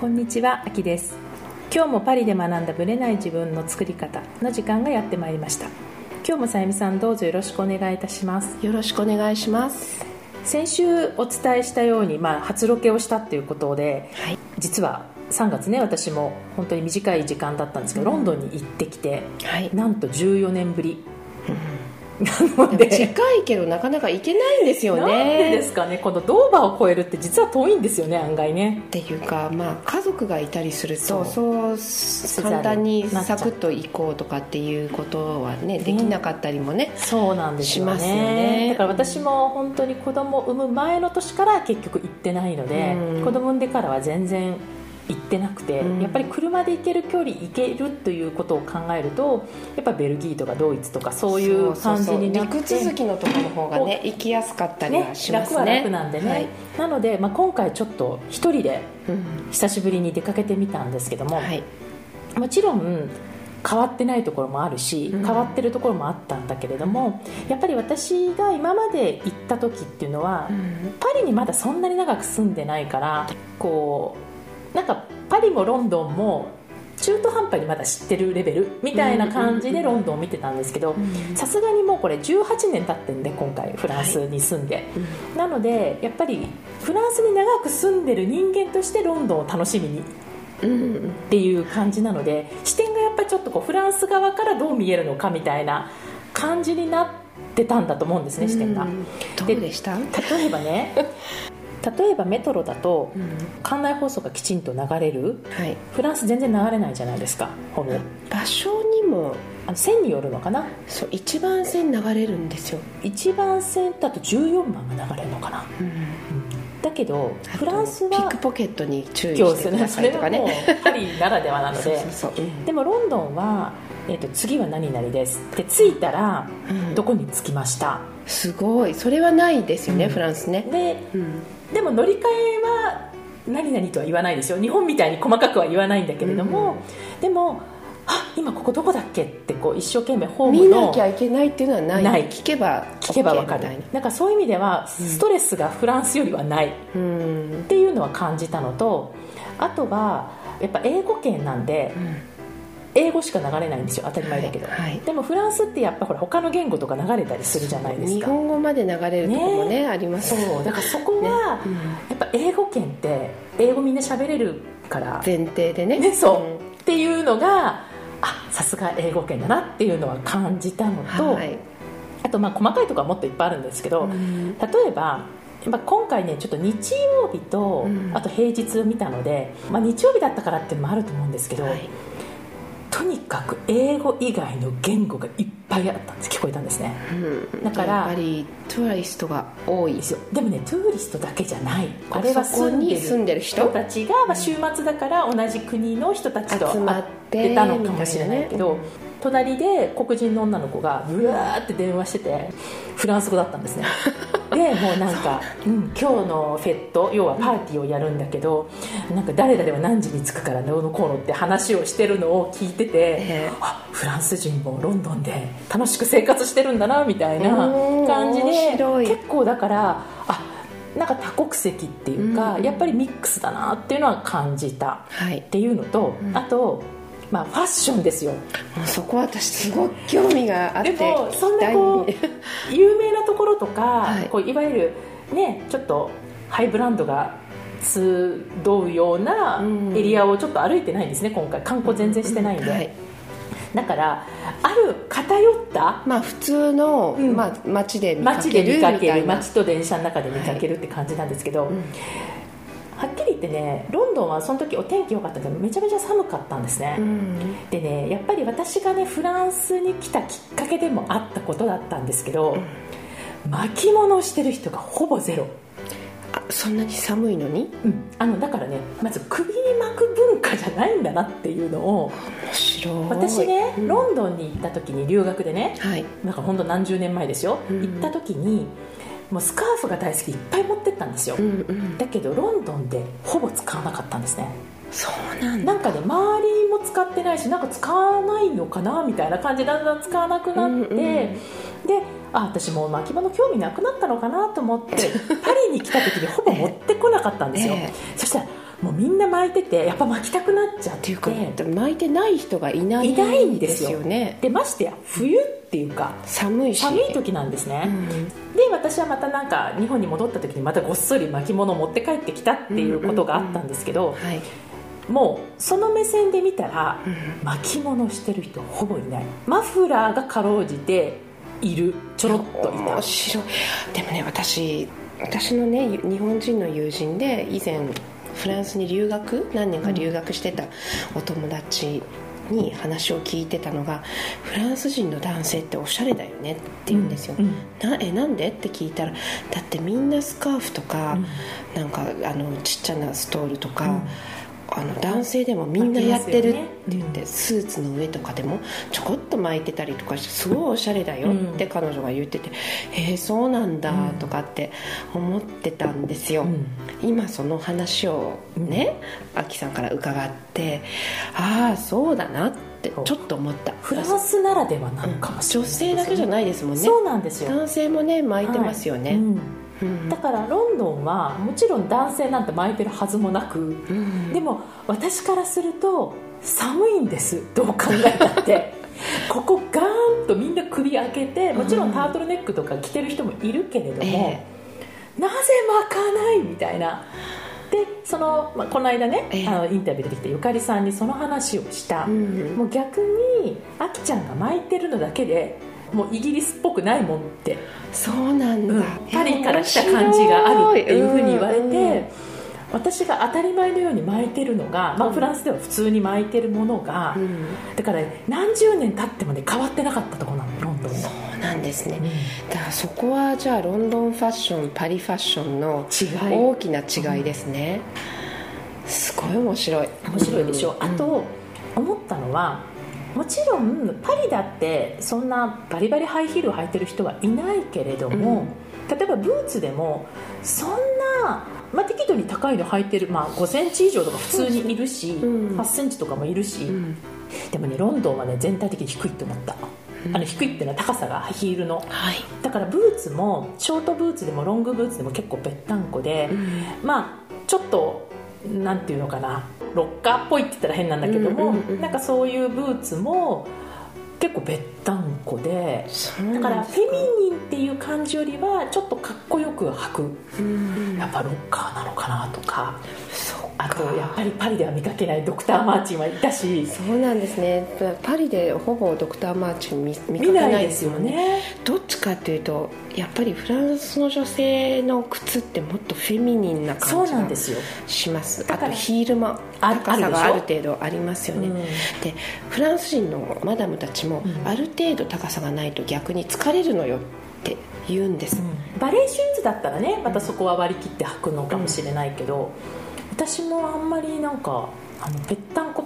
こんにちは、アキです。今日もパリで学んだブレない自分の作り方の時間がやってまいりました。今日もさゆみさん、どうぞよろしくお願いいたします。よろしくお願いします。先週お伝えしたように、初ロケをしたということで、実は3月ね、私も本当に短い時間だったんですけど、ロンドンに行ってきて、なんと14年ぶり、なので近いけどなかなか行けないんですよね。なんでですかね。このドーバーを越えるって実は遠いんですよね、案外ね。っていうか、家族がいたりするとそう簡単にサクッと行こうとかっていうことはね、できなかったりもね、そうなんですよね。しますよね。だから私も本当に子供を産む前の年から結局行ってないので、子供産んでからは全然行ってなくて、やっぱり車で行ける距離行けるということを考えると、やっぱベルギーとかドイツとかそういう感じになって、陸続きのところの方がね、行きやすかったりはしますね。楽は楽なんでね、なので、今回ちょっと一人で久しぶりに出かけてみたんですけども、もちろん変わってないところもあるし、変わってるところもあったんだけれども、やっぱり私が今まで行った時っていうのは、パリにまだそんなに長く住んでないから、こうなんかパリもロンドンも中途半端にまだ知ってるレベルみたいな感じでロンドンを見てたんですけど、さすがにもうこれ18年経ってんで、今回フランスに住んで、なのでやっぱりフランスに長く住んでる人間としてロンドンを楽しみにっていう感じなので、視点がやっぱりちょっとこうフランス側からどう見えるのかみたいな感じになってたんだと思うんですね、視点が。どうでした？例えばね例えばメトロだと館内放送がきちんと流れる、フランス全然流れないじゃないですか。場所にも、線によるのかな。そう、1番線流れるんですよ。1番線だと14番が流れるのかな、だけどフランスはピックポケットに注意してくださいとかね、それはもうパリならではなのででもロンドンは、次は何々ですって着いたら、どこに着きました。すごい、それはないですよね、フランスね。でも乗り換えは何々とは言わないですよ。日本みたいに細かくは言わないんだけれども、でも今ここどこだっけってこう一生懸命ホームの見なきゃいけないっていうのはない。聞けば分かる。なんかそういう意味ではストレスがフランスよりはないっていうのは感じたのと、あとはやっぱ英語圏なんで、英語しか流れないんですよ、当たり前だけど、でもフランスってやっぱほら他の言語とか流れたりするじゃないですか。日本語まで流れるところも ありますね。そうだからそこは、やっぱ英語圏って英語みんな喋れるから前提で ねそう、っていうのが、さすが英語圏だなっていうのは感じたのと、あと細かいところはもっといっぱいあるんですけど、例えば今回ね、ちょっと日曜日と、あと平日見たので、日曜日だったからっていうのもあると思うんですけど、とにかく英語以外の言語がいっぱいあったんです、聞こえたんですね、だからやっぱりトゥーリストが多いですよ。でもね、トゥーリストだけじゃない、あれは住んでる人たちが、週末だから同じ国の人たちと集まってたのかもしれないけど、隣で黒人の女の子がうわーって電話してて、フランス語だったんですねでもうなんか今日のフェット、要はパーティーをやるんだけど、なんか誰々は何時に着くからどうのこうのって話をしてるのを聞いてて、フランス人もロンドンで楽しく生活してるんだなみたいな感じで、結構だから、なんか多国籍っていうか、やっぱりミックスだなっていうのは感じたっていうのと、あとファッションですよ。そこは私すごく興味があって、でもそんなこう有名なところとか、こういわゆる、ちょっとハイブランドが集うようなエリアをちょっと歩いてないんですね、今回観光全然してないんで、だからある偏った、普通の、街で見かけるみたいな、街と電車の中で見かけるって感じなんですけど、はっきり言ってね、ロンドンはその時お天気良かったけど、めちゃめちゃ寒かったんですね、でね、やっぱり私がね、フランスに来たきっかけでもあったことだったんですけど、巻物をしてる人がほぼゼロ。そんなに寒いのに、だからね、まず首に巻く文化じゃないんだなっていうのを、面白い。私ね、ロンドンに行った時に留学でね、なんかほんと何十年前ですよ、行った時にもうスカーフが大好きでいっぱい持ってったんですよ、だけどロンドンでほぼ使わなかったんですね。そうなんだ。なんかね、周りも使ってないし、なんか使わないのかなみたいな感じでだんだん使わなくなって、で、私も巻物興味なくなったのかなと思ってパリに来た時にほぼ持ってこなかったんですよ、そしたらもうみんな巻いててやっぱ巻きたくなっちゃっていうか、巻いてない人がいないんですよね。でましてや冬っていうか寒い時なんですね、うん、で私はまたなんか日本に戻った時にまたごっそり巻物を持って帰ってきたっていうことがあったんですけど、うんうんうん、はい、もうその目線で見たら、うん、巻物してる人ほぼいない。マフラーがかろうじている、ちょろっといた。面白い。でもね、私のね日本人の友人で以前フランスに何年か留学してたお友達に話を聞いてたのが、フランス人の男性っておしゃれだよねって言うんですよ、うん、なんでって聞いたら、だってみんなスカーフとか、うん、なんかちっちゃなストールとか、うん、男性でもみんなやってるって言って、スーツの上とかでもちょこっと巻いてたりとかして、すごいおしゃれだよって彼女が言ってて、そうなんだとかって思ってたんですよ。今その話をね、アキさんから伺って、ああそうだなってちょっと思った。フランスならではなのかもしれないですね。女性だけじゃないですもんね。そうなんですよ。男性もね巻いてますよね、はい、うん、だからロンドンはもちろん男性なんて巻いてるはずもなく、でも私からすると寒いんです、どう考えたってここガーンとみんな首開けて、もちろんタートルネックとか着てる人もいるけれども、なぜ巻かないみたいな。でこの間ね、インタビューで出てきたゆかりさんにその話をした、もう逆にあきちゃんが巻いてるのだけでもうイギリスっぽくないもんって、そうなんだ、うん、パリから来た感じがあるっていうふうに言われて、私が当たり前のように巻いてるのが、フランスでは普通に巻いてるものが、だから何十年経ってもね変わってなかったところなの、ロンドンは。そうなんですね、だからそこはじゃあロンドンファッション、パリファッションの大きな違いですね、すごい面白いでしょ、あと思ったのは、もちろんパリだってそんなバリバリハイヒールを履いてる人はいないけれども、例えばブーツでもそんな、適度に高いの履いてる、5センチ以上とか普通にいるし、8センチとかもいるし、でもねロンドンはね全体的に低いと思った。低いっていうのは高さがヒールの、だからブーツもショートブーツでもロングブーツでも結構べったんこで、ちょっとなんていうのかな、ロッカーっぽいって言ったら変なんだけども、なんかそういうブーツも結構べったんこで、だからフェミニンっていう感じよりはちょっとかっこよく履く、やっぱロッカーなのかなとか、あとやっぱりパリでは見かけないドクターマーチンはいたし、そうなんですね、パリでほぼドクターマーチン見かけないですよね。どっちかというとやっぱりフランスの女性の靴ってもっとフェミニンな感じがします。あとヒールも高さがある程度ありますよね、でフランス人のマダムたちもある程度高さがないと逆に疲れるのよって言うんです、バレーシューズだったらねまたそこは割り切って履くのかもしれないけど、私もあんまりなんかぺったんこ、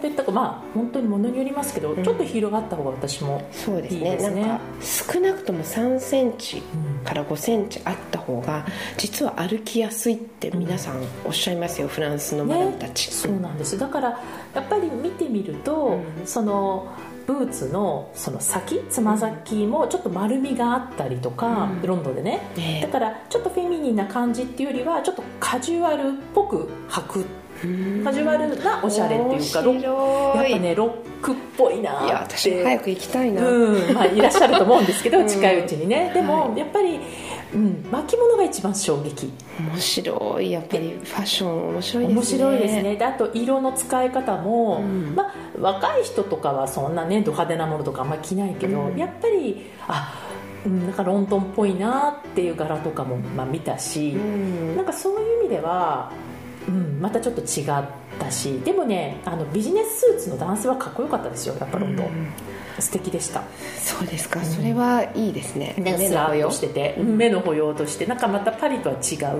本当に物によりますけど、ちょっとヒールがあった方が私もいいですね。そうですね、なんか少なくとも3センチから5センチあった方が実は歩きやすいって皆さんおっしゃいますよ、フランスのマダムたち、ね、そうなんです。だからやっぱり見てみると、そのブーツのその先、つま先もちょっと丸みがあったりとか、ロンドンでね、だからちょっとフェミニンな感じっていうよりはちょっとカジュアルっぽく履く、カジュアルなおしゃれっていうか、やっぱねロックっぽいなって。いや私早く行きたいな、いらっしゃると思うんですけど、近いうちにね。でも、やっぱり、巻物が一番衝撃。面白い。やっぱりファッション面白いですね。面白いですね。であと色の使い方も、若い人とかはそんなねド派手なものとかあんまり着ないけど、やっぱりなんかロンドンっぽいなっていう柄とかも見たし、なんかそういう意味では。またちょっと違ったし、でもねビジネススーツの男性はかっこよかったですよ、やっぱロンドン、素敵でした。そうですか、それはいいですね。スラーとしてて目の保養として、なんかまたパリとは違う、な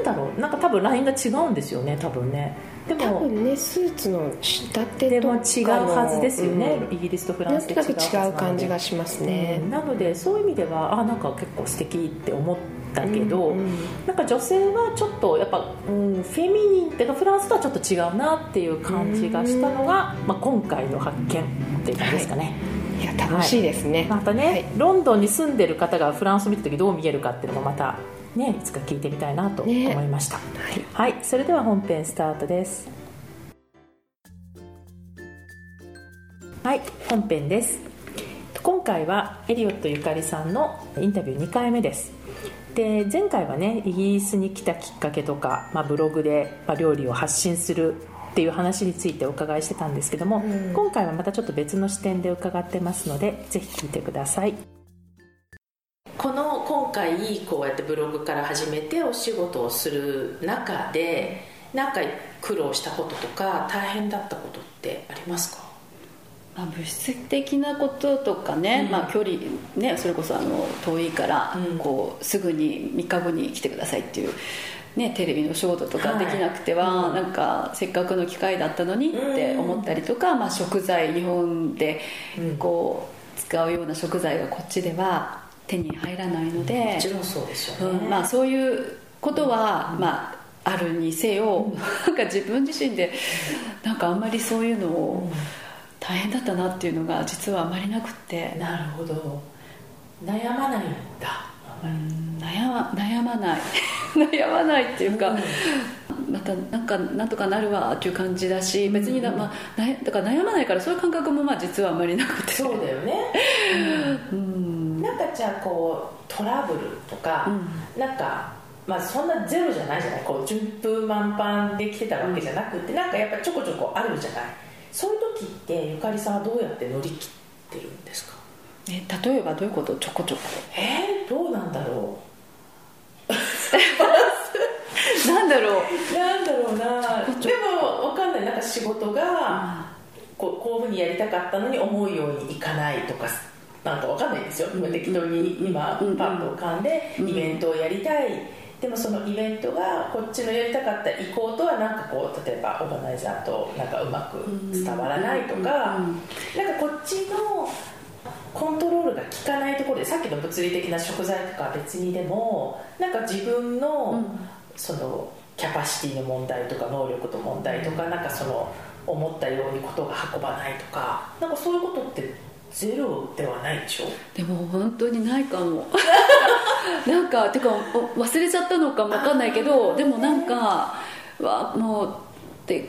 んだろう、なんか多分ラインが違うんですよね、多分ね。でも多分ねスーツの仕立てとかも違うはずですよね、イギリスとフランスで違うはずなので、違う感じがしますね、なのでそういう意味ではなんか結構素敵って思ってだけど、なんか女性はちょっとやっぱ、フェミニンっていうかフランスとはちょっと違うなっていう感じがしたのが、今回の発見っていう感じですかね、いや楽しいですね、またね、ロンドンに住んでる方がフランスを見た時どう見えるかっていうのもまたね、いつか聞いてみたいなと思いました、ね、はい、それでは本編スタートです。はい、本編です。今回はエリオットゆかりさんのインタビュー2回目です。で、前回はね、イギリスに来たきっかけとか、ブログで料理を発信するっていう話についてお伺いしてたんですけども、今回はまたちょっと別の視点で伺ってますので、ぜひ聞いてください。今回こうやってブログから始めてお仕事をする中で、なんか苦労したこととか大変だったことってありますか？物質的なこととかね、距離ね、それこそ遠いから、こうすぐに3日後に来てくださいっていう、ね、テレビのお仕事とかできなくては、なんかせっかくの機会だったのにって思ったりとか、食材、日本でこう使うような食材がこっちでは手に入らないので、もちろんそうですよね、そういうことは、あるにせよ、なんか自分自身でなんかあんまりそういうのを大変だったなっていうのが実はあまりなくて。なるほど、悩まないんだ。悩まない悩まないっていうか、またなんとかなるわっていう感じだし、別にだから悩まないから、そういう感覚も実はあんまりなくて。そうだよね、なんかじゃあこうトラブルとか、なんかそんなゼロじゃないじゃない、こう順風満帆できてたわけじゃなくて、なんかやっぱちょこちょこあるじゃない。そういう時ってゆかりさんはどうやって乗り切ってるんですか？例えばどういうこと？ちょこちょこ、どうなんだろうなんだろうな。でも分かんない、なんか仕事がこういうふうにやりたかったのに思うようにいかないとか、なんか分かんないですよ、適当に今パッと浮かんでイベントをやりたい、でもそのイベントがこっちのやりたかった意向とはなんかこう、例えばオーガナイザーとなんかうまく伝わらないとか、なんかこっちのコントロールが効かないところで、さっきの物理的な食材とか別に、でもなんか自分のそのキャパシティの問題とか能力の問題とか、なんかその思ったようにことが運ばないとか、なんかそういうことってゼロではないでしょ？でも本当にないかもなんかてか忘れちゃったのかも分かんないけど、でもなんかもう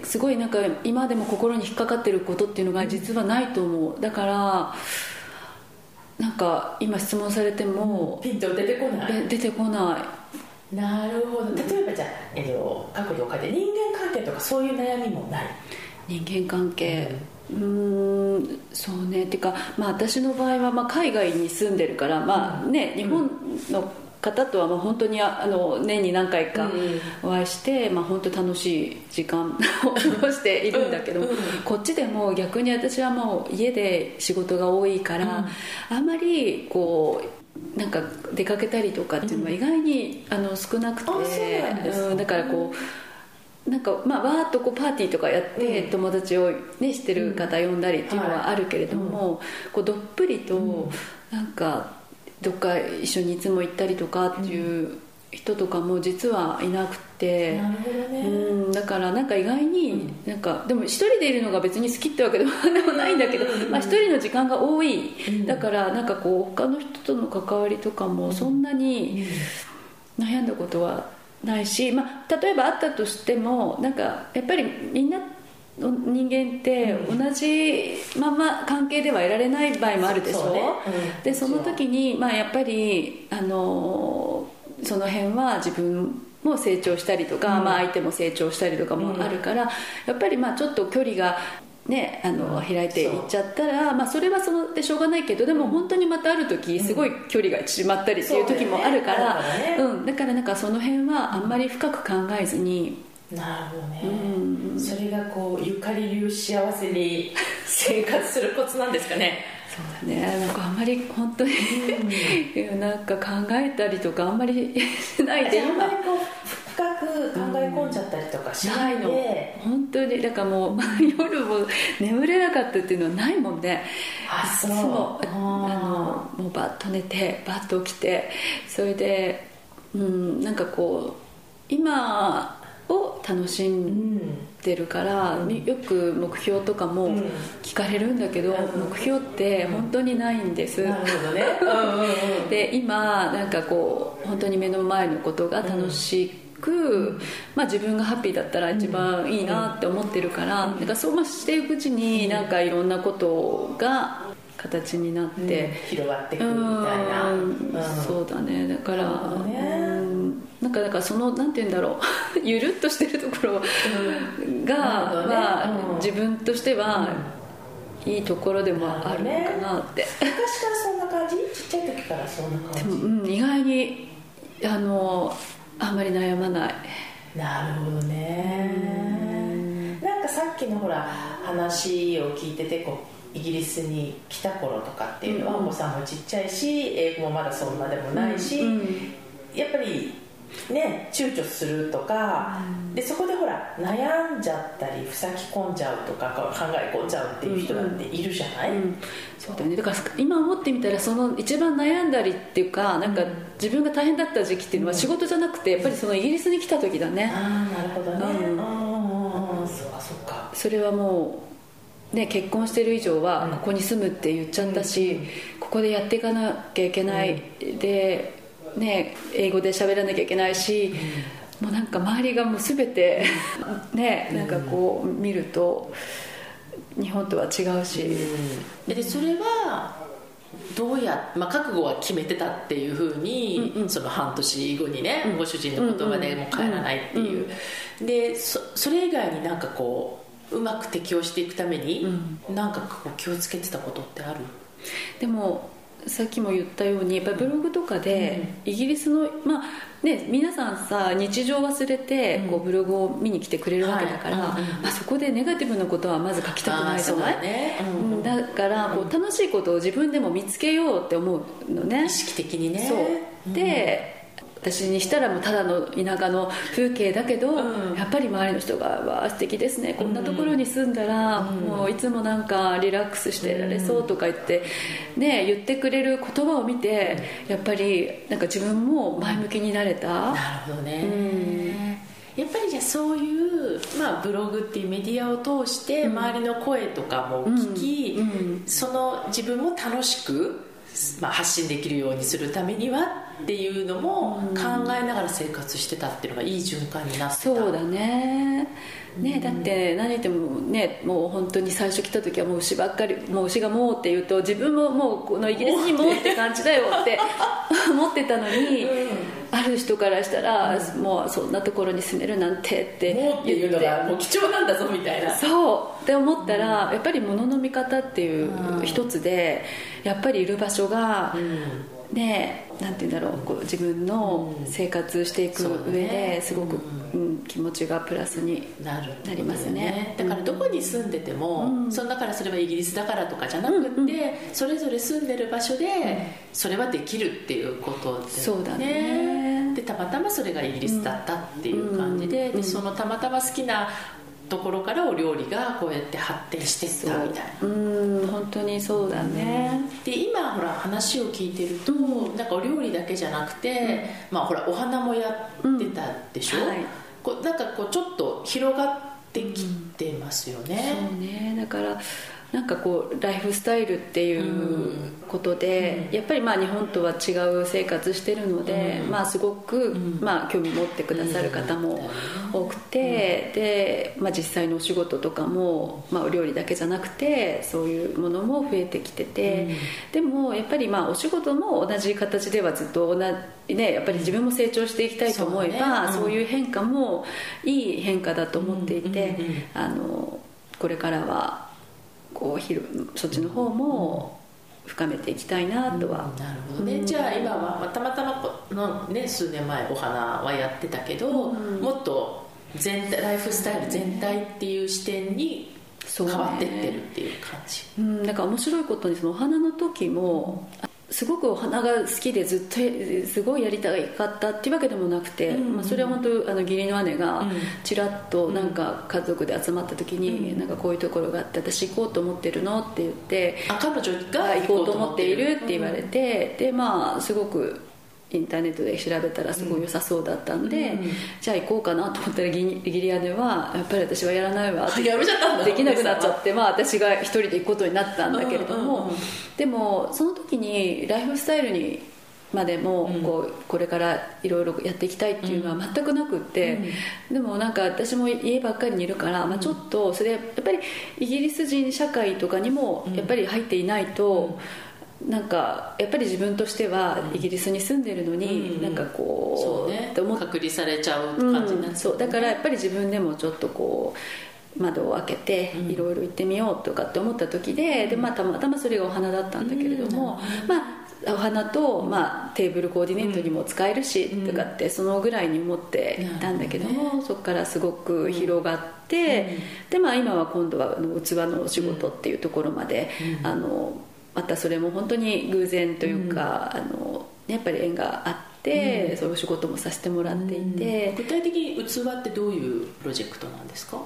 すごいなんか今でも心に引っかかってることっていうのが実はないと思う。だからなんか今質問されてもピンと出てこない。出てこない。なるほど。例えばじゃあ各業界で人間関係とかそういう悩みもない？人間関係、そうね。ってか、私の場合は海外に住んでるから、日本の方とは本当に年に何回かお会いして、本当楽しい時間を過ごしているんだけど、こっちでも逆に私はもう家で仕事が多いから、あんまりこうなんか出かけたりとかっていうのは意外に少なくて、だからこうなんかわーっとこうパーティーとかやって友達をねしてる方呼んだりっていうのはあるけれども、こうどっぷりとなんかどっか一緒にいつも行ったりとかっていう人とかも実はいなくて、だからなんか意外になんかでも一人でいるのが別に好きってわけでもないんだけど、一人の時間が多い。だからなんかこう他の人との関わりとかもそんなに悩んだことはないし、例えばあったとしてもなんかやっぱりみんなの人間って同じまま関係では得られない場合もあるでしょ。でその時にやっぱりその辺は自分も成長したりとか、相手も成長したりとかもあるから、やっぱりちょっと距離がね、開いていっちゃったら、それはそのでしょうがないけど、でも本当にまたある時すごい距離が縮まったりっていう時もあるから、だからなんかその辺はあんまり深く考えずに。なるほどね、それがこうゆかり流幸せに生活するコツなんですかねそうだね、なんかあんまり本当になんか考えたりとかあんまりしないで、あんまりこう深く考え込んじゃったりとかしないの、本当にだからもう夜も眠れなかったっていうのはないもんね。いつももうバッと寝てバッと起きて、それでなんかこう今を楽しんでるから、うん、よく目標とかも聞かれるんだけど、うん、目標って本当にないんです、うん、なるほどね、で今なんかこう本当に目の前のことが楽しく、うんまあ、自分がハッピーだったら一番いいなって思ってるから、うんうん、なんかそうしていくうちになんかいろんなことが形になって、うん、広がっていくみたいな、うん、そうだね。だから、うん、だからそのなんて言うんだろうゆるっとしてるところが、うんまあ、自分としては、うん、いいところでもあるのかなって。昔からそんな感じ？ちっちゃい時からそんな感じ？でも、うん、意外にあんまり悩まない。なるほどね、うん、なんかさっきのほら話を聞いててこうイギリスに来た頃とかっていうのは、うん、お子さんもちっちゃいし英語もまだそんなでもないし、うんうん、やっぱりね躊躇するとか、うん、でそこでほら悩んじゃったりふさぎ込んじゃうとか考え込んじゃうっていう人だっているじゃない、うんうん、そうだね。だから今思ってみたらその一番悩んだりっていうかなんか自分が大変だった時期っていうのは仕事じゃなくてやっぱりそのイギリスに来た時だね、うん、ああなるほどね、うんうん、そうかそうか。それはもうね、結婚してる以上はここに住むって言っちゃったし、うん、ここでやっていかなきゃいけない、うん、で、ね、英語で喋らなきゃいけないし、うん、もうなんか周りがもう全てね、なんかこう見ると日本とは違うし、うん、でそれはどうや、まあ、覚悟は決めてたっていうふうに、うんうん、その半年後にね、うん、ご主人の言葉でもう帰らないっていう、うんうん、で それ以外になんかこううまく適応していくために何、うん、か気をつけてたことってある？でもさっきも言ったようにやっぱりブログとかで、うん、イギリスの、まあね、皆さんさ日常忘れて、うん、こうブログを見に来てくれるわけだから、はいまあ、そこでネガティブなことはまず書きたくないじゃない？そうだね、うん、だからこう楽しいことを自分でも見つけようって思うのね、意識的にね。そうで、うん私にしたらもうただの田舎の風景だけど、うん、やっぱり周りの人がわ素敵ですねこんなところに住んだら、うん、もういつもなんかリラックスしてられそうとか言って、うんね、言ってくれる言葉を見てやっぱりなんか自分も前向きになれた。なるほどね、うん、やっぱりじゃあそういう、まあ、ブログっていうメディアを通して周りの声とかも聞き、うんうん、その自分も楽しくまあ、発信できるようにするためにはっていうのも考えながら生活してたっていうのがいい循環になってた、うん、そうだね。ね、だって何言ってもねもう本当に最初来た時はもう牛ばっかりもう牛がもうって言うと自分ももうこのイギリスにもうって感じだよって思ってたのに、うん、ある人からしたら、うん、もうそんなところに住めるなんてってもうっていうのがもう貴重なんだぞみたいなそうって思ったら、うん、やっぱり物の見方っていう一つでやっぱりいる場所が、うんね、なんていうんだろう、こう自分の生活していく上ですごく、うんうん、気持ちがプラスになります ね。だからどこに住んでても、うん、だからそれはイギリスだからとかじゃなくって、うん、それぞれ住んでる場所でそれはできるっていうことですね。そうだね。でたまたまそれがイギリスだったっていう感じ で、うん、でそのたまたま好きなところからお料理がこうやって発展していったみたいな。うん本当にそうだね。で今ほら話を聞いてると、うん、なんかお料理だけじゃなくて、うんまあ、ほらお花もやってたでしょ、うんはい、こうなんかこうちょっと広がってきてますよね、うん、そうね。だからなんかこうライフスタイルっていうことで、うん、やっぱりまあ日本とは違う生活してるので、うんまあ、すごくまあ興味持ってくださる方も多くて、うんでまあ、実際のお仕事とかも、まあ、お料理だけじゃなくてそういうものも増えてきてて、うん、でもやっぱりまあお仕事も同じ形ではずっと同じ、ね、やっぱり自分も成長していきたいと思えばそういう変化もいい変化だと思っていて、うんうんうんうん、これからはこうそっちの方も深めていきたいなとは、うん、なるほどね、うん、じゃあ今はたまたまの、ね、数年前お花はやってたけど、うん、もっと全体ライフスタイル全体っていう視点に変わってってるっていう感じ。そうね、うん、なんか面白いことにそのお花の時もすごくお花が好きでずっとすごいやりたかったっていうわけでもなくて、うんうんまあ、それは本当義理の姉がちらっとなんか家族で集まった時に、うん、なんかこういうところがあって私行こうと思ってるのって言って彼女が行こうと思っているって言われて、うん、でまあすごくインターネットで調べたらすごい良さそうだったんで、うん、じゃあ行こうかなと思ったらギリアではやっぱり私はやらないわってやめちゃったんだ、できなくなっちゃって、まあ、私が一人で行くことになったんだけれども、うんうんうん、でもその時にライフスタイルにまでもこれからいろいろやっていきたいっていうのは全くなくって、うん、でもなんか私も家ばっかりにいるから、まあ、ちょっとそれやっぱりイギリス人社会とかにもやっぱり入っていないと、なんかやっぱり自分としてはイギリスに住んでるのになんかこう、うんうん、そうね、隔離されちゃう感じになって、ね、うん、そうだからやっぱり自分でもちょっとこう窓を開けていろいろ行ってみようとかって思った時で、うん、で、まあ、たまたまそれがお花だったんだけれども、うん、まあ、お花と、まあ、テーブルコーディネートにも使えるし、うん、とかってそのぐらいに思っていたんだけども、うん、そこからすごく広がって、うん、で、まあ、今は今度は器のお仕事っていうところまで、うん、またそれも本当に偶然というか、うん、やっぱり縁があって。で、うん、そういう仕事もさせてもらっていて、うん、具体的に器ってどういうプロジェクトなんですか？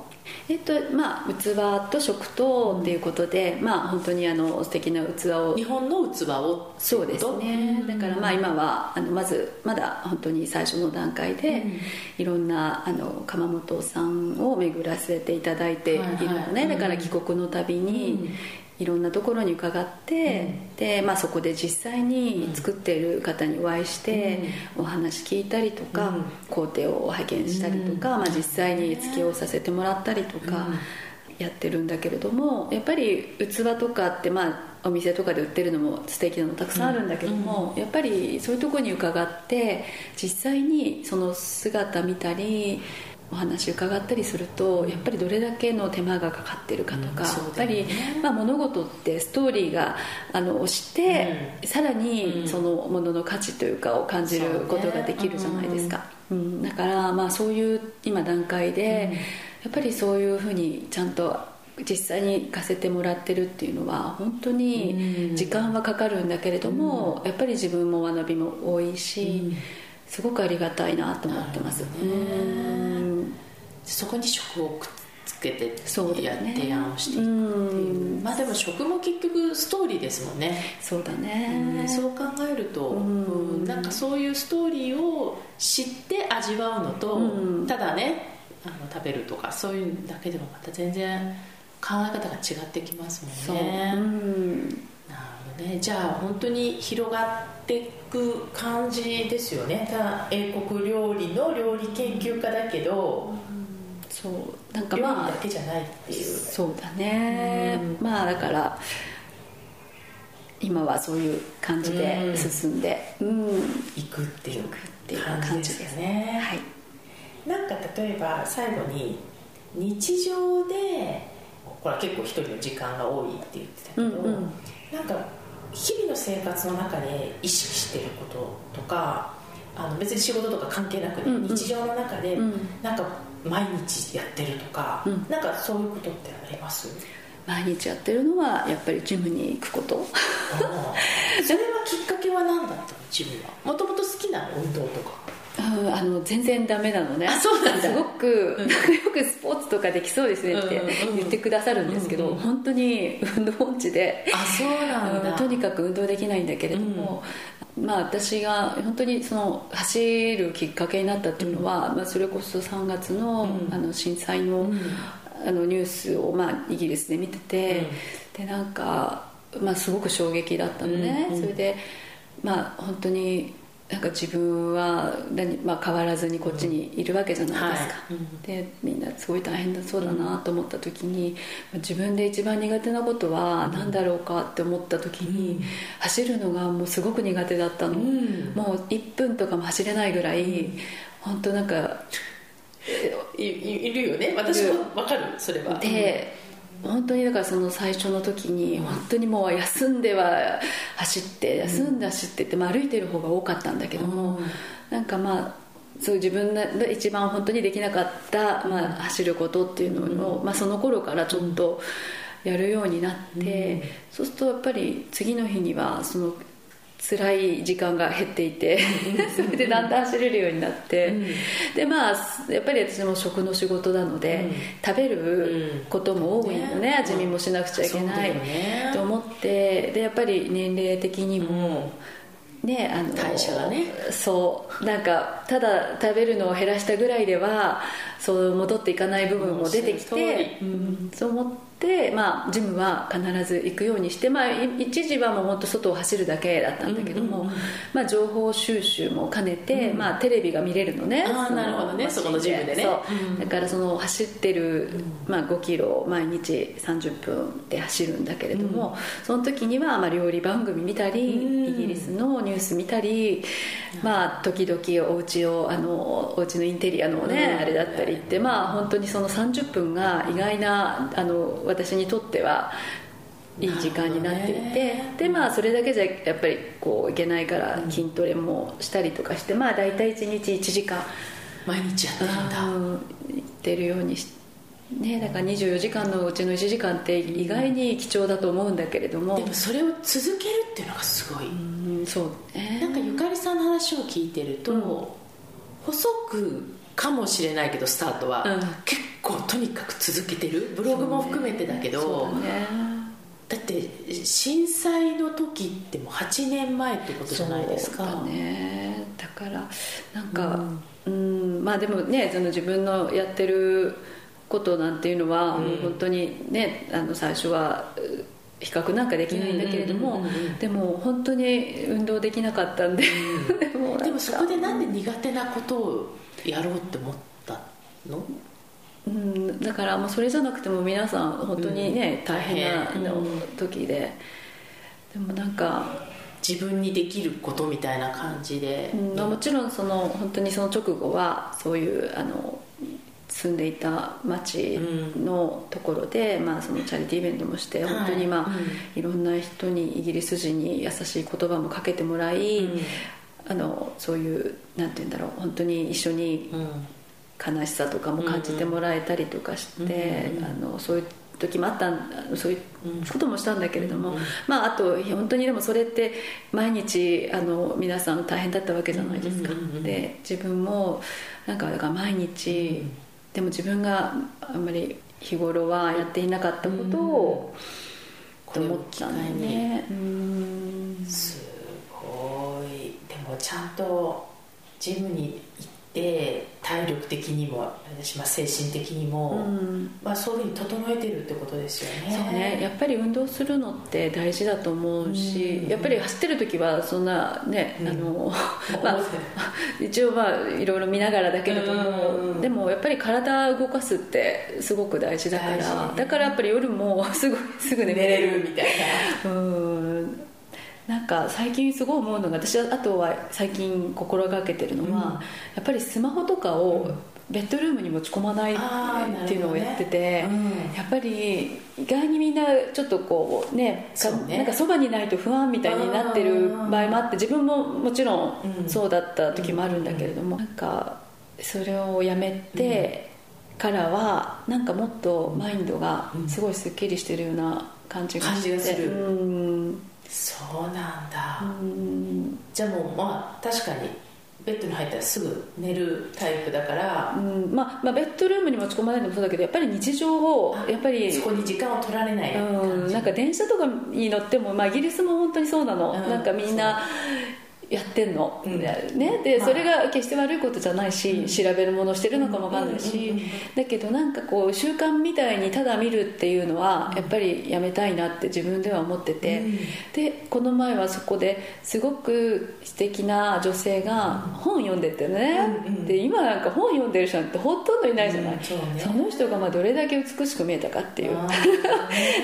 まあ、器と食とっていうことで、うん、まあ、本当に素敵な器を、日本の器を、そうですね、だからまあ今はまずまだ本当に最初の段階で、うん、いろんな窯元さんを巡らせていただいているのね、はいはい、だから帰国のたびに、うん、いろんなところに伺って、うん、で、まあ、そこで実際に作っている方にお会いして、うん、お話聞いたりとか、うん、工程を拝見したりとか、うん、まあ、実際に絵付けをさせてもらったりとかやってるんだけれども、やっぱり器とかって、まあ、お店とかで売ってるのも素敵なのたくさんあるんだけども、うん、やっぱりそういうところに伺って実際にその姿見たりお話伺ったりすると、やっぱりどれだけの手間がかかってるかとか、うん、そうだよね、やっぱり、まあ、物事ってストーリーが押して、うん、さらにそのものの価値というかを感じることができるじゃないですか、うんうん、だから、まあ、そういう今段階で、うん、やっぱりそういうふうにちゃんと実際に行かせてもらってるっていうのは本当に時間はかかるんだけれども、うん、やっぱり自分も学びも多いし、うん、すごくありがたいなと思ってます。そこに食をくっつけて提案をしていくっていう、まあ、でも食も結局ストーリーですもんね。そうだね、うん、そう考えると、うん、なんかそういうストーリーを知って味わうのと、うん、ただね食べるとかそういうだけでもまた全然考え方が違ってきますもんね。そう、うん、なるほどね。じゃあ本当に広がってく感じですよね。英国料理の料理研究家だけど、そうなんかまあ料理だけじゃないっていう。そうだね、うん、まあだから今はそういう感じで進んで、うんうん、いくっていう感じですね。はい。なんか例えば最後に日常でこれは結構一人の時間が多いって言ってたけど、うんうん、なんか日々の生活の中で意識してることとか別に仕事とか関係なく、ね、うんうん、日常の中で、うん、なんか毎日やってるとか、うん、なんかそういうことってあります？毎日やってるのはやっぱりジムに行くこと。それはきっかけは何だったの？ジムはもともと好きな運動とか。うん、全然ダメなのね。あ、そうなんだ。すごく、うん、よくスポーツとかできそうですねって言ってくださるんですけど、うんうん、本当に運動音痴で、あ、そうなんだ。とにかく運動できないんだけれども、うん、まあ、私が本当にその走るきっかけになったっていうのは、うん、まあ、それこそ3月 の、うん、震災の、うん、ニュースを、まあ、イギリスで見てて、うん、でなんか、まあ、すごく衝撃だったのね、うんうん、それで、まあ、本当になんか自分はまあ、変わらずにこっちにいるわけじゃないですか、うん、はい、うん、でみんなすごい大変だそうだなと思った時に、自分で一番苦手なことは何だろうかって思った時に、うん、走るのがもうすごく苦手だったの、うん、もう1分とかも走れないぐらい、うん、本当なんかいるよね。私も分かるそれは。で、本当にだからその最初の時に本当にもう休んでは走って休んで走ってって、まあ、歩いてる方が多かったんだけども、うん、なんかまあそう自分が一番本当にできなかった、まあ、走ることっていうのを、うん、まあ、その頃からちょっとやるようになって、うん、そうするとやっぱり次の日にはその辛い時間が減っていてそれでだんだん走れるようになって、うん、でまあやっぱり私も食の仕事なので、うん、食べることも多いのね、味見もしなくちゃいけない、と思って、でやっぱり年齢的にも、うん、ね、代謝がね、そうなんかただ食べるのを減らしたぐらいではそう戻っていかない部分も出てきて、うん、そう思って、まあ、ジムは必ず行くようにして、まあ、一時はもう本当外を走るだけだったんだけども、うんうんうん、まあ、情報収集も兼ねて、うん、まあ、テレビが見れるのね、あー、なるほどね、そこのジムでね、うん、だからその走ってる、まあ、5キロ毎日30分で走るんだけれども、うん、その時にはまあ料理番組見たり、うん、イギリスのニュース見たり、うん、まあ、時々お家をお家のインテリアのね、うん、あれだったりって、まあ、本当にその30分が意外な私にとってはいい時間になっていて、で、まあ、それだけじゃやっぱりこういけないから筋トレもしたりとかして、うん、まあ、大体1日1時間毎日やってるんだ、行ってるようにしてね、だから24時間のうちの1時間って意外に貴重だと思うんだけれども、でもそれを続けるっていうのがすごい、うん、そう、なんかゆかりさんの話を聞いてると、うん、細くかもしれないけどスタートは、うん、結構とにかく続けてる、ブログも含めてだけど、そうね、そうだね、だって震災の時ってもう8年前ってことじゃないですか。そうだね、だからなんか、うん、うん、まあでもね、その自分のやってることなんていうのは、うん、本当にね、最初は比較なんかできないんだけれども、うんうんうんうん、でも本当に運動できなかったんで、うん、でもそこでなんで苦手なことをやろうって思ったの？うん、だからもうそれじゃなくても皆さん本当にね、うん、大変な時で、うん、でもなんか自分にできることみたいな感じで、うん、もちろんその本当にその直後はそういう住んでいた町のところで、うん、まあ、そのチャリティーイベントもして、はい、本当に、まあ、うん、いろんな人にイギリス人に優しい言葉もかけてもらい、うん、そういうなんて言うんだろう、本当に一緒に悲しさとかも感じてもらえたりとかして、うん、そういう時もあったそういうこともしたんだけれども、うん、まあ、あと本当にでもそれって毎日皆さん大変だったわけじゃないですか、うん、で自分もなんかだから毎日、うん、でも自分があんまり日頃はやっていなかったことを、うん、と思ったんでね、うん、すごい。でもちゃんとジムに行って体力的にも私、まあ、精神的にも、うん、まあ、そういうふうに整えてるってことですよね。そうね、やっぱり運動するのって大事だと思うし、うん、やっぱり走ってる時はそんなね、うん、まあ、一応まあいろいろ見ながらだけれども、うん、でもやっぱり体を動かすってすごく大事だから、ね、だからやっぱり夜もすぐ寝れるみたいな、うん、なんか最近すごい思うのが、私はあとは最近心がけてるのは、うん、やっぱりスマホとかを、うん、ベッドルームに持ち込まないっていうのをやってて、ね、うん、やっぱり意外にみんなちょっとこう ね、なんかそばにないと不安みたいになってる場合もあって、自分ももちろんそうだった時もあるんだけれども、うん、なんかそれをやめてからはなんかもっとマインドがすごいスッキリしてるような感じがして、うん、感じがする、うん、そうなんだ、うん、じゃあもう、まあ、確かにベッドに入ったらすぐ寝るタイプだから、うん、まあ、ベッドルームに持ち込まないのもそうだけど、やっぱり日常をやっぱりそこに時間を取られない感じ、うん、なんか電車とかに乗っても、まあ、イギリスも本当にそうなの、うん、なんかみんなやってんの、うん、ね、で、まあ、それが決して悪いことじゃないし、うん、調べるものしてるのかもわかんないし、うんうんうんうん、だけどなんかこう習慣みたいにただ見るっていうのはやっぱりやめたいなって自分では思ってて、うん、でこの前はそこですごく素敵な女性が本読んでてね、うんうん、で今なんか本読んでる人なんてほとんどいないじゃない、うん、 ね、その人がまあどれだけ美しく見えたかっていう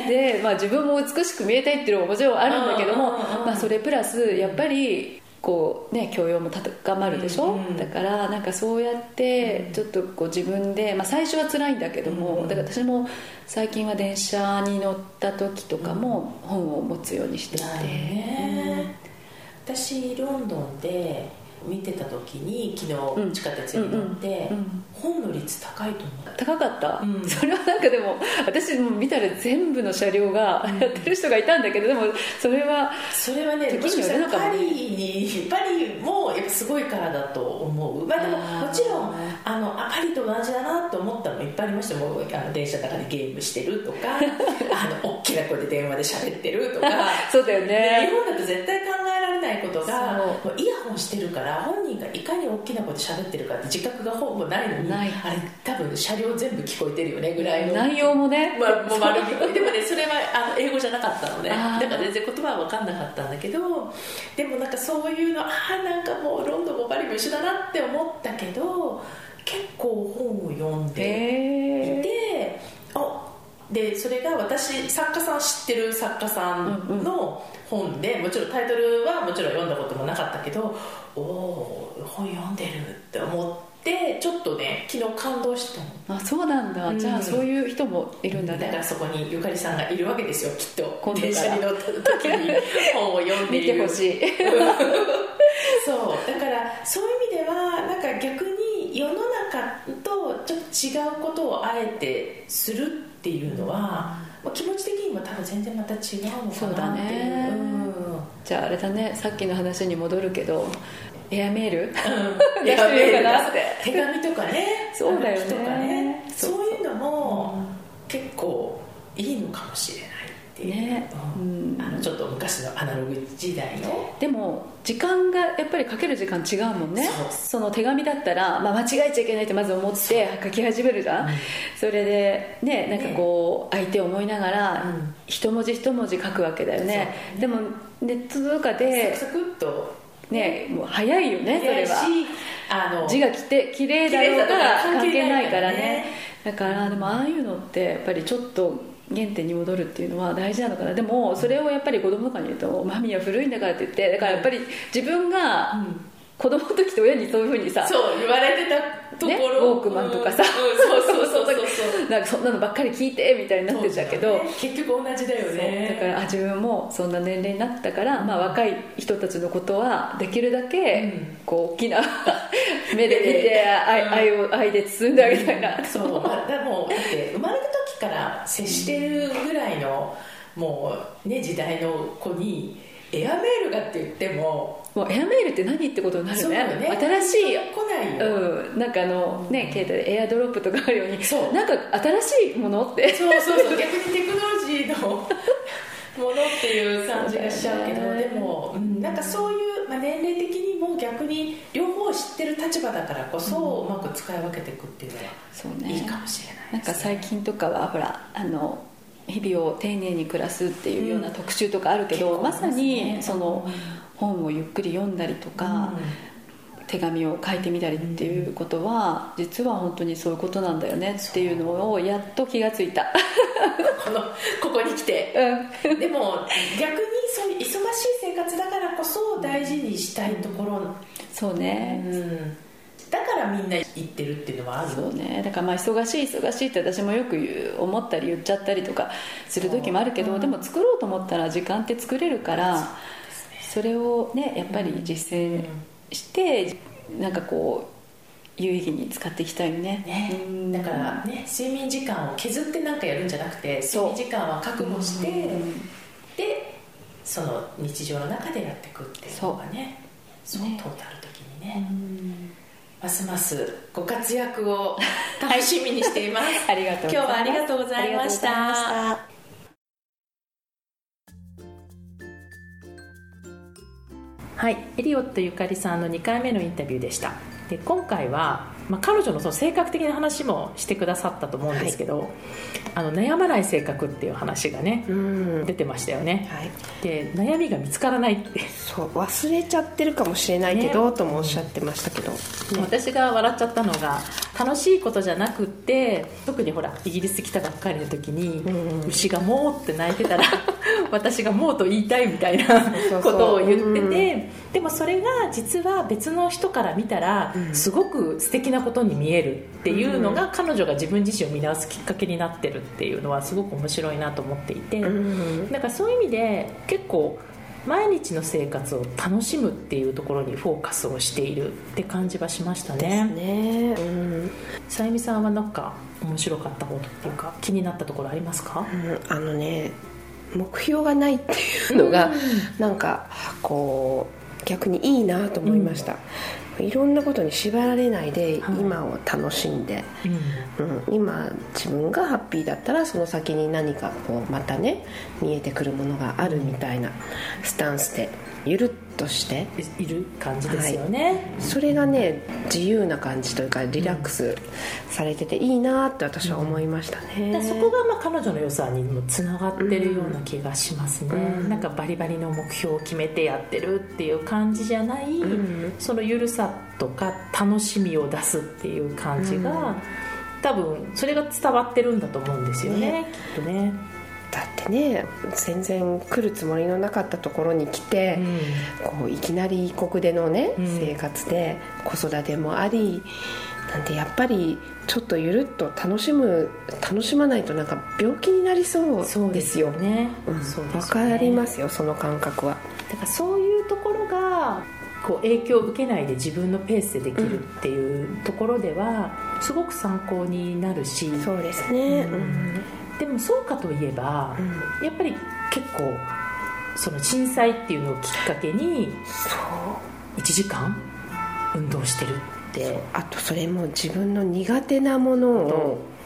で、まあ、自分も美しく見えたいっていうのももちろんあるんだけども、まあ、それプラスやっぱりこうね、教養も高まるでしょ、うんうん、だからなんかそうやってちょっとこう自分で、まあ、最初は辛いんだけども、うんうん、だから私も最近は電車に乗った時とかも本を持つようにしていて、うん、私ロンドンで見てた時に昨日地下鉄に乗って、うんうんうん、本の率高いと思う。高かった、うん、それはなんかでも私も見たら全部の車両がやってる人がいたんだけど、でもそれはね、時にはパリもやっぱすごいからだと思う。まあでももちろんパリと同じだなと思ったのもいっぱいありました。もう電車の中でゲームしてるとか大きな声で電話で喋ってるとかそうだよね。日本だと絶対考えられらないことがイヤホンしてるから本人がいかに大きなこと喋ってるかって自覚がほぼないのにない、あれ多分車両全部聞こえてるよねぐらいの内容もね、まあ、もう丸見えでもねそれは英語じゃなかったのね、だから全然言葉は分かんなかったんだけど、でもなんかそういうのなんかもうロンドンもパリも一緒だなって思ったけど結構本を読んでいて、でそれが私作家さん知ってる作家さんの本で、もちろんタイトルはもちろん読んだこともなかったけど、おお本読んでるって思ってちょっとね昨日感動したの。あ、そうなんだ、じゃあそういう人もいるんだね。だからそこにゆかりさんがいるわけですよきっと。今度電車に乗った時に本を読んでいる見てほしいそうだからそういう意味ではなんか逆に世の中とちょっと違うことをあえてするっていうのは、まあ、気持ち的にも多分全然また違うのかなっていう。そうだね、うん、じゃああれだね、さっきの話に戻るけどエアメール、出してみようかなって手紙とかねそうだよね、そういうのも結構いいのかもしれないっていう、ね、うん、ちょっと昔のアナログ時代のでも時間がやっぱりかける時間違うもんね。 その手紙だったら、まあ、間違えちゃいけないってまず思って書き始めるじゃん、うん、それでねなんかこう相手を思いながら、うん、一文字一文字書くわけだよね、うん、でもネットとかでサクサクっとね、もう早いよね、それは字がきれいだろうが関係ないからね。だからでもああいうのってやっぱりちょっと原点に戻るっていうのは大事なのかな。でもそれをやっぱり子供とかに言うとマミは古いんだからって言って、だからやっぱり自分が、うん、子供の時って親にそういう風にさそう言われてたところ、ね、ウォークマンとかさ、うんうん、そうそうそうなんかそんなのばっかり聞いてみたいになってたけど、ね、結局同じだよね。だから自分もそんな年齢になったから、まあ、若い人たちのことはできるだけ、うん、こう大きな目で見て愛で包んであげたいな、うん、そうでもだって生まれた時から接してるぐらいの、うん、もうね時代の子にエアメールがって言っても、もうエアメールって何ってことになる ね新しい来ないよ、うん、なんかね、携帯でエアドロップとかあるようにそうなんか新しいものってそう逆にテクノロジーのものっていう感じがしちゃうけど、でも、うん、なんかそういう、まあ、年齢的にも逆に両方知ってる立場だからこそ、うん、うまく使い分けていくっていうのはいいかもしれないですね。なんか最近とかはほら日々を丁寧に暮らすっていうような特集とかあるけど、うん、まさにその本をゆっくり読んだりとか、うん、手紙を書いてみたりっていうことは、うん、実は本当にそういうことなんだよねっていうのをやっと気がついたここに来て、うん、でも逆にそういう忙しい生活だからこそ大事にしたいところ、うん、そうね、うん、だからみんな行ってるっていうのはあるそうね。だからまあ忙しいって私もよく思ったり言っちゃったりとかする時もあるけど、うん、でも作ろうと思ったら時間って作れるから、それをねやっぱり実践して、うん、なんかこう有意義に使っていきたいよね。ね、うん、だからね睡眠時間を削ってなんかやるんじゃなくて、睡眠時間は確保して、うん、でその日常の中でやっていくっていうのがね、そうトータル的にね。うん、ますますご活躍を楽しみにしていますありがとうございます。今日はありがとうございました。はい、エリオットゆかりさんの2回目のインタビューでした。で今回は、まあ、彼女のその性格的な話もしてくださったと思うんですけど、はい、悩まない性格っていう話がね、うん、出てましたよね、はい、で悩みが見つからないってそう忘れちゃってるかもしれないけど、ね、ともおっしゃってましたけど、うん、私が笑っちゃったのが楽しいことじゃなくって、特にほらイギリス来たばっかりの時に、うん、牛がもうって鳴いてたら私がもうと言いたいみたいなことを言ってて、うん、でもそれが実は別の人から見たらすごく素敵なことに見えるっていうのが、彼女が自分自身を見直すきっかけになってるっていうのはすごく面白いなと思っていて、なんかそういう意味で結構毎日の生活を楽しむっていうところにフォーカスをしているって感じはしましたね。さゆみさんはなんか面白かったことっていうか気になったところありますか？うん、ね目標がないっていうのがなんかこう逆にいいなと思いました。うんいろんなことに縛られないで今を楽しんで、うんうん、今自分がハッピーだったらその先に何かこうまたね見えてくるものがあるみたいなスタンスでゆるっとしている感じですよね、はい、それがね自由な感じというかリラックスされてていいなって私は思いましたね、うん、そこがまあ彼女の良さにもつながってるような気がしますね、うん、なんかバリバリの目標を決めてやってるっていう感じじゃない、うん、その緩さとか楽しみを出すっていう感じが、うん、多分それが伝わってるんだと思うんですよね、きっとね。だってね全然来るつもりのなかったところに来て、うん、こういきなり異国でのね、うん、生活で子育てもありなんてやっぱりちょっとゆるっと楽しまないとなんか病気になりそうですよね。わかりますよその感覚は。だからそういうところがこう影響を受けないで自分のペースでできるっていうところではすごく参考になるし、うん、そうですね、うん、でもそうかといえば、うん、やっぱり結構その震災っていうのをきっかけに1時間運動してるって、あとそれも自分の苦手なもの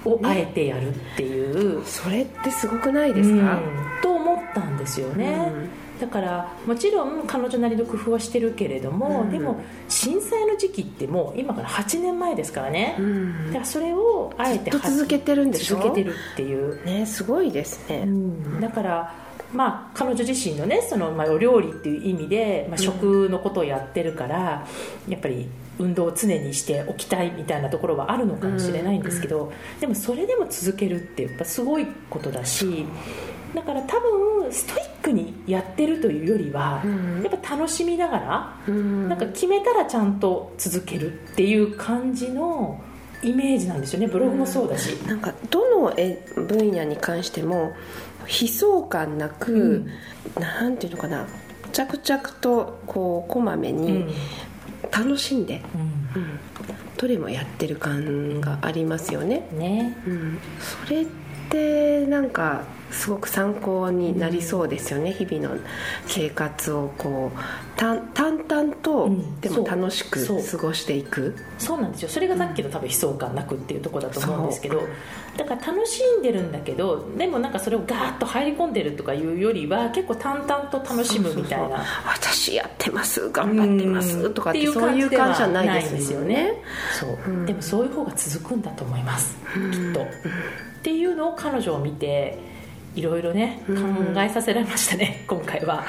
をあえてやるっていう、ね、それってすごくないですか、うん、と思ったんですよね、うん、だからもちろん彼女なりの工夫はしてるけれども、うん、でも震災の時期ってもう今から8年前ですからね、うん、だからそれをあえてずっと続けてるんでしょ、続けてるっていう、ね、すごいですね、うん、だから、まあ、彼女自身のねその、まあ、お料理っていう意味で、まあ、食のことをやってるから、うん、やっぱり運動を常にしておきたいみたいなところはあるのかもしれないんですけど、うん、でもそれでも続けるってやっぱすごいことだし、だから多分ストイックにやってるというよりは、うん、やっぱ楽しみながら、うん、なんか決めたらちゃんと続けるっていう感じのイメージなんですよね。ブログもそうだし、うん、なんかどの分野に関しても悲壮感なく、うん、なんていうのかな、着々とこうこまめに楽しんで、うんうん、どれもやってる感がありますよね、ね、うん、それってなんかすごく参考になりそうですよね、うん、日々の生活をこう淡々と、うん、でも楽しく過ごしていく。そうなんですよ。それがさっきの多分悲壮感なくっていうところだと思うんですけど、だから楽しんでるんだけどでもなんかそれをガーッと入り込んでるとかいうよりは結構淡々と楽しむみたいな、そうそうそう、私やってます頑張ってますとかっていうそういう感じじゃないですよね。そう、うん、でもそういう方が続くんだと思います、うん、きっと、うん、っていうのを彼女を見ていろいろね考えさせられましたね、うん、今回は、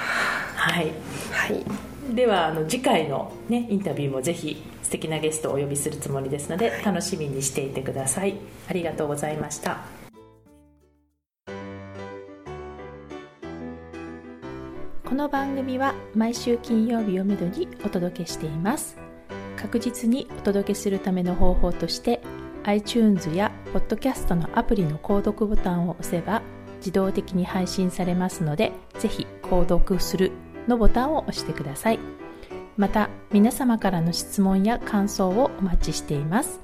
はいはい、では次回の、ね、インタビューもぜひ素敵なゲストをお呼びするつもりですので、はい、楽しみにしていてください。ありがとうございました。この番組は毎週金曜日をめどにお届けしています。確実にお届けするための方法として iTunes や Podcast のアプリの購読ボタンを押せば自動的に配信されますので、ぜひ購読するのボタンを押してください。また皆様からの質問や感想をお待ちしています。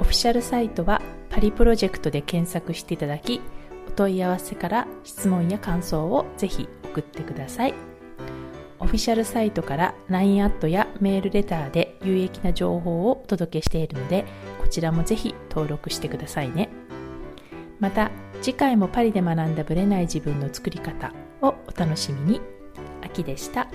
オフィシャルサイトはパリプロジェクトで検索していただき、お問い合わせから質問や感想をぜひ送ってください。オフィシャルサイトから LINE アットやメールレターで有益な情報をお届けしているので、こちらもぜひ登録してくださいね。また次回もパリで学んだブレない自分の作り方をお楽しみに。アキでした。